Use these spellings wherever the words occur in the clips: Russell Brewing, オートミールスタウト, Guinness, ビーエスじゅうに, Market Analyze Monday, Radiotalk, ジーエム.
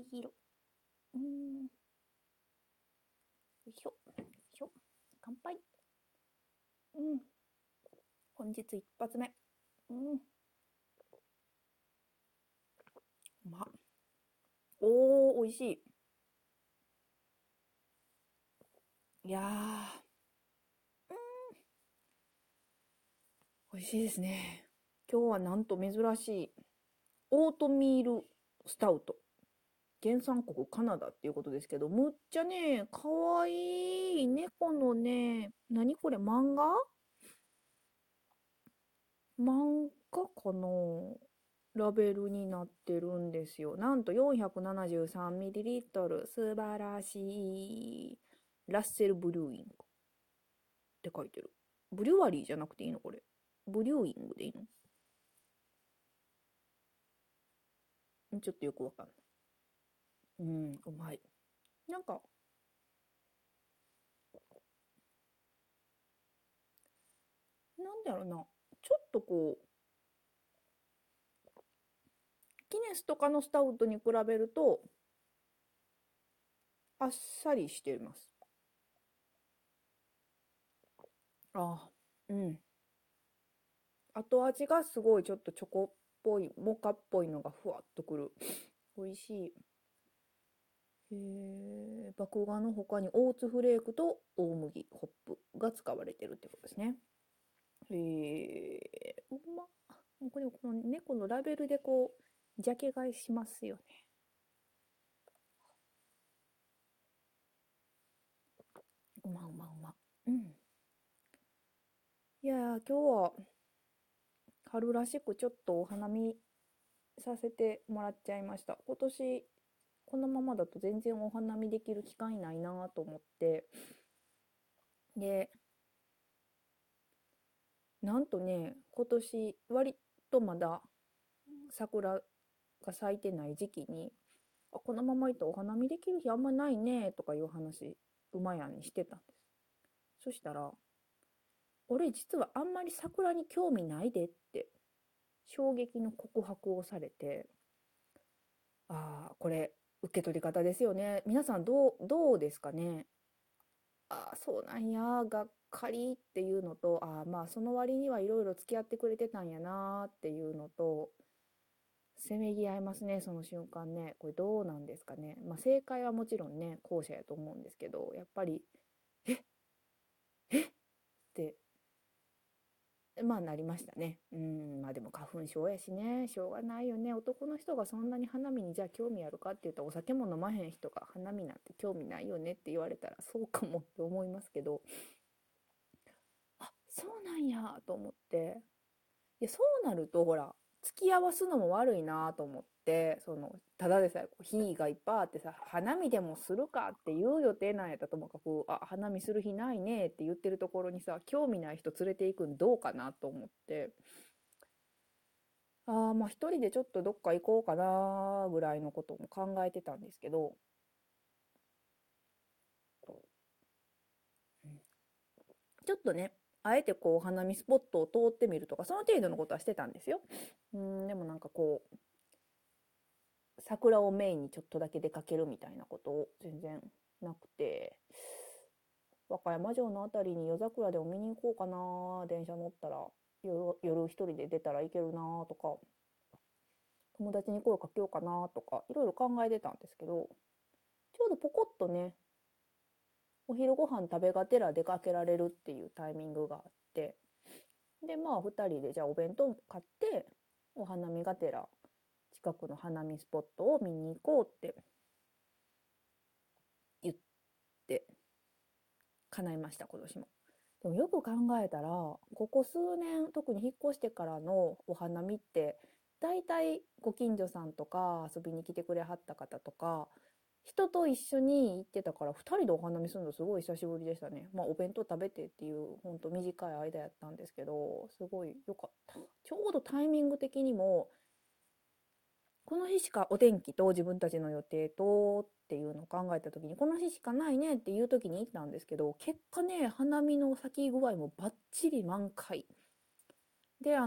灰色。よいしょ。よいしょ。乾杯。本日一発目。おいしい。いやー。美味しいですね。今日はなんと珍しいオートミールスタウト、原産国カナダっていうことですけど、むっちゃねかわいい猫のね、何これ、漫画かな、ラベルになってるんですよ。なんと 473ml、 素晴らしい。ラッセルブリューイングって書いてる。ブリュワリーじゃなくていいのこれ、ブリューイングでいいの？ちょっとよくわかんない。うまい。なんかなんだろうな、ちょっとこうギネスとかのスタウトに比べるとあっさりしています。後味がすごいちょっとチョコっぽい、モカっぽいのがふわっとくる。美味しい。麦芽の他にオーツフレークと大麦、ホップが使われてるってことですね。これこの猫のラベルでこうジャケ買いしますよね。うま。いやー、今日は春らしくちょっとお花見させてもらっちゃいました。今年このままだと全然お花見できる機会ないなと思って、でなんとね、今年割とまだ桜が咲いてない時期に、このままいたらお花見できる日あんまないねとかいう話、馬やんにしてたんです。そしたら、俺実はあんまり桜に興味ないでって衝撃の告白をされて、これ受け取り方ですよね。皆さんどうですかね。そうなんや、がっかりっていうのと、その割にはいろいろ付き合ってくれてたんやなっていうのと、せめぎ合いますね、その瞬間ね。これどうなんですかね。正解はもちろんね、後者やと思うんですけど、やっぱりえってなりましたね。でも花粉症やしね、しょうがないよね。男の人がそんなに花見にじゃあ興味あるかって言ったら、お酒も飲まへん人が花見なんて興味ないよねって言われたらそうかもって思いますけど、そうなんやと思って、いや、そうなるとほら付き合わすのも悪いなと思って、そのただでさえ日がいっぱいあってさ、花見でもするかっていう予定なんやったともかく、花見する日ないねって言ってるところにさ、興味ない人連れていくんどうかなと思って、一人でちょっとどっか行こうかなぐらいのことも考えてたんですけど、ちょっとねあえてこうお花見スポットを通ってみるとか、その程度のことはしてたんですよ。でもなんかこう桜をメインにちょっとだけ出かけるみたいなことを全然なくて、和歌山城のあたりに夜桜でも見に行こうかな、電車乗ったら夜一人で出たら行けるなとか、友達に声かけようかなとかいろいろ考えてたんですけど、ちょうどポコッとねお昼ご飯食べがてら出かけられるっていうタイミングがあって、で2人でじゃあお弁当買ってお花見がてら近くの花見スポットを見に行こうって言って叶いました、今年も。でもよく考えたら、ここ数年特に引っ越してからのお花見ってだいたいご近所さんとか遊びに来てくれはった方とか人と一緒に行ってたから、2人でお花見するのすごい久しぶりでしたね。お弁当食べてっていうほんと短い間やったんですけど、すごい良かった。ちょうどタイミング的にもこの日しかお天気と自分たちの予定とっていうのを考えた時に、この日しかないねっていう時に行ったんですけど、結果ね花見の咲き具合もバッチリ満開で、や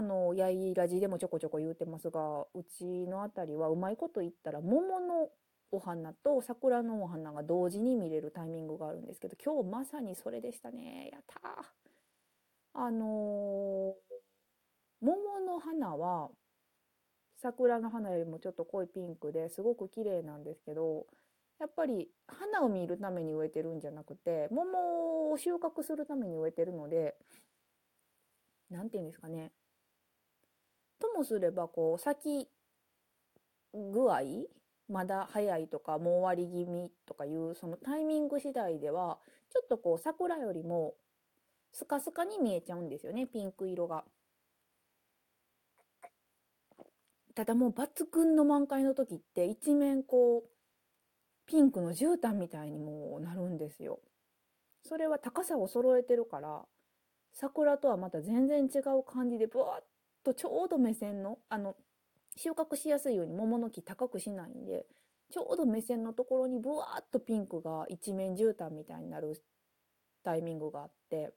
いらじでもちょこちょこ言うてますが、うちのあたりはうまいこと言ったら桃のお花と桜のお花が同時に見れるタイミングがあるんですけど、今日まさにそれでしたね。やったー。桃の花は桜の花よりもちょっと濃いピンクですごく綺麗なんですけど、やっぱり花を見るために植えてるんじゃなくて、桃を収穫するために植えてるので、なんていうんですかね、ともすればこう咲き具合まだ早いとかもう終わり気味とかいうそのタイミング次第ではちょっとこう桜よりもスカスカに見えちゃうんですよね、ピンク色が。ただもう抜群の満開の時って一面こうピンクの絨毯みたいにもなるんですよ。それは高さを揃えてるから、桜とはまた全然違う感じでブワッとちょうど目線の収穫しやすいように桃の木高くしないんで、ちょうど目線のところにブワーッとピンクが一面絨毯みたいになるタイミングがあって、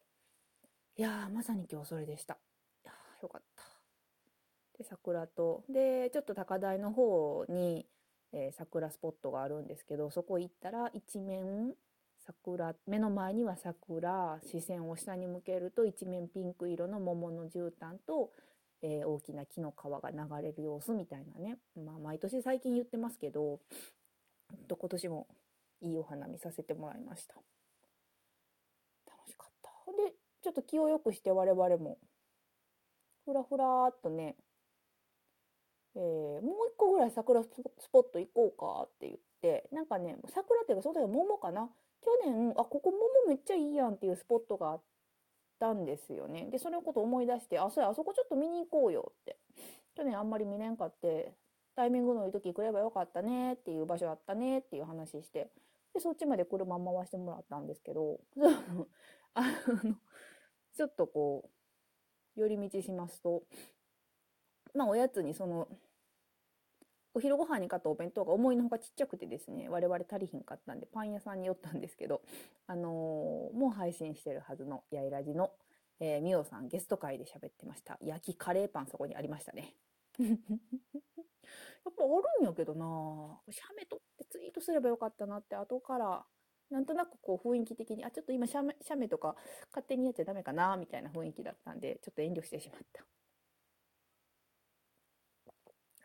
いやーまさに今日それでした。いやーよかった。で桜とでちょっと高台の方に、桜スポットがあるんですけど、そこ行ったら一面桜、目の前には桜、視線を下に向けると一面ピンク色の桃の絨毯と大きな木の皮が流れる様子みたいなね、まあ、毎年最近言ってますけど、今年もいいお花見させてもらいました。楽しかった。でちょっと気を良くして我々もふらふらーっとね、もう一個ぐらい桜スポット行こうかって言って、なんかね、桜っていうかその時は桃かな、去年あここ桃めっちゃいいやんっていうスポットがあってたんですよね。でそれのこと思い出して、あそうやあそこちょっと見に行こうよって、去年あんまり見れんかってタイミングのいい時来ればよかったねっていう場所あったねっていう話して、でそっちまで車回してもらったんですけどちょっとこう寄り道しますと、まあおやつにそのお昼ご飯に買ったお弁当が思いのほかちっちゃくてですね、我々足りひんかったんでパン屋さんに寄ったんですけど、もう配信してるはずのやいらじのみおさんゲスト会で喋ってました。焼きカレーパンそこにありましたねやっぱあるんやけどな、写メ撮ってツイートすればよかったなって後からなんとなくこう雰囲気的に、あちょっと今写メとか勝手にやっちゃダメかなみたいな雰囲気だったんでちょっと遠慮してしまった。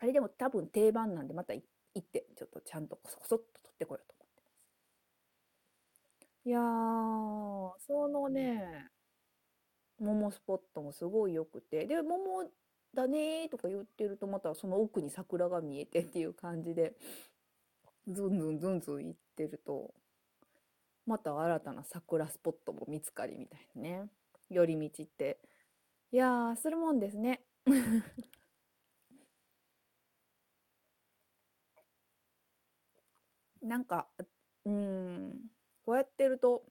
あれでも多分定番なんでまた行ってちょっとちゃんとコソコソっと取ってこようと思ってます。いやーそのね桃スポットもすごいよくて、で桃だねーとか言ってるとまたその奥に桜が見えてっていう感じでずんずんずんずん行ってるとまた新たな桜スポットも見つかりみたいなね、寄り道っていやーするもんですねなんかこうやってると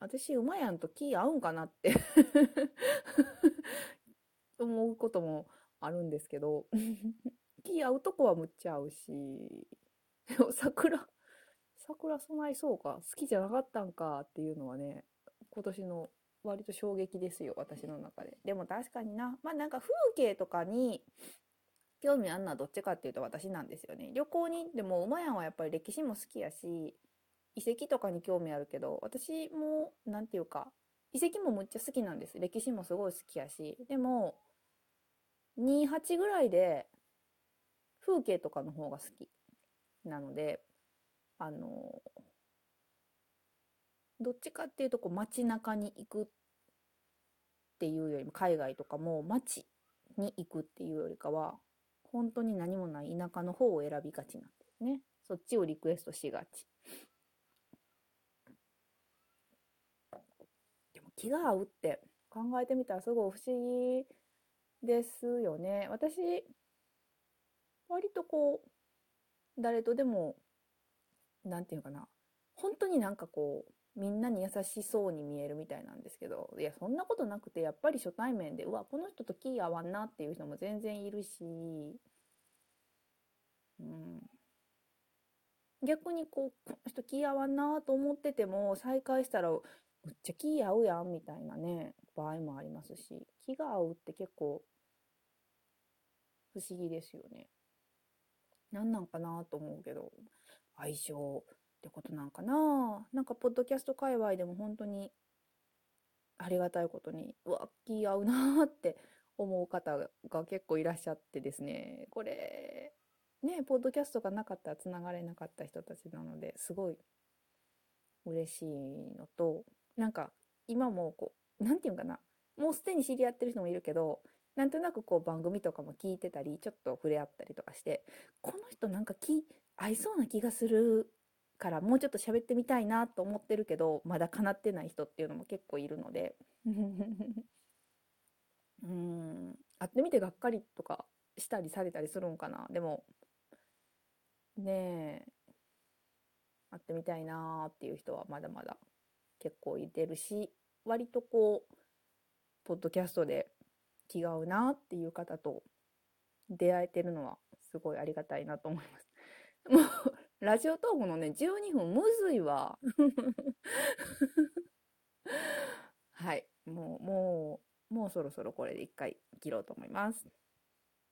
私馬やんと気合うんかなって思うこともあるんですけど気合うとこはむっちゃ合うし、でも桜備えそうか好きじゃなかったんかっていうのはね、今年の割と衝撃ですよ私の中で。でも確かにな、まあなんか風景とかに興味あんのはどっちかっていうと私なんですよね。旅行に行っても馬やんはやっぱり歴史も好きやし遺跡とかに興味あるけど、私もなんていうか遺跡もむっちゃ好きなんです。歴史もすごい好きやし、でも28ぐらいで風景とかの方が好きなので、どっちかっていうとこう街中に行くっていうよりも海外とかも街に行くっていうよりかは本当に何もない田舎の方を選びがちなんですね。そっちをリクエストしがち。でも気が合うって考えてみたらすごい不思議ですよね。私割とこう誰とでもなんていうかな、本当になんかこうみんなに優しそうに見えるみたいなんですけど、いやそんなことなくてやっぱり初対面でうわこの人と気合わんなっていう人も全然いるし、逆にこうこの人気合わんなと思ってても再会したらむっちゃ気合うやんみたいなね場合もありますし、気が合うって結構不思議ですよね。何なんかなと思うけど、愛情ってことなんかな。なんかポッドキャスト界隈でも本当にありがたいことに、うわ、気合うなーって思う方が結構いらっしゃってですね、これね、ポッドキャストがなかったらつながれなかった人たちなので、すごい嬉しいのと、なんか今もこう、なんていうかな、もうすでに知り合ってる人もいるけど、なんとなくこう番組とかも聞いてたり、ちょっと触れ合ったりとかして、この人なんか合いそうな気がするから、もうちょっと喋ってみたいなと思ってるけど、まだ叶ってない人っていうのも結構いるので、会ってみてがっかりとかしたりされたりするんかな。でもねえ、会ってみたいなっていう人はまだまだ結構いてるし、割とこうポッドキャストで気が合うなっていう方と出会えてるのはすごいありがたいなと思います。もうラジオトークのね、12分むずいわ。はい、もうそろそろこれで一回切ろうと思います。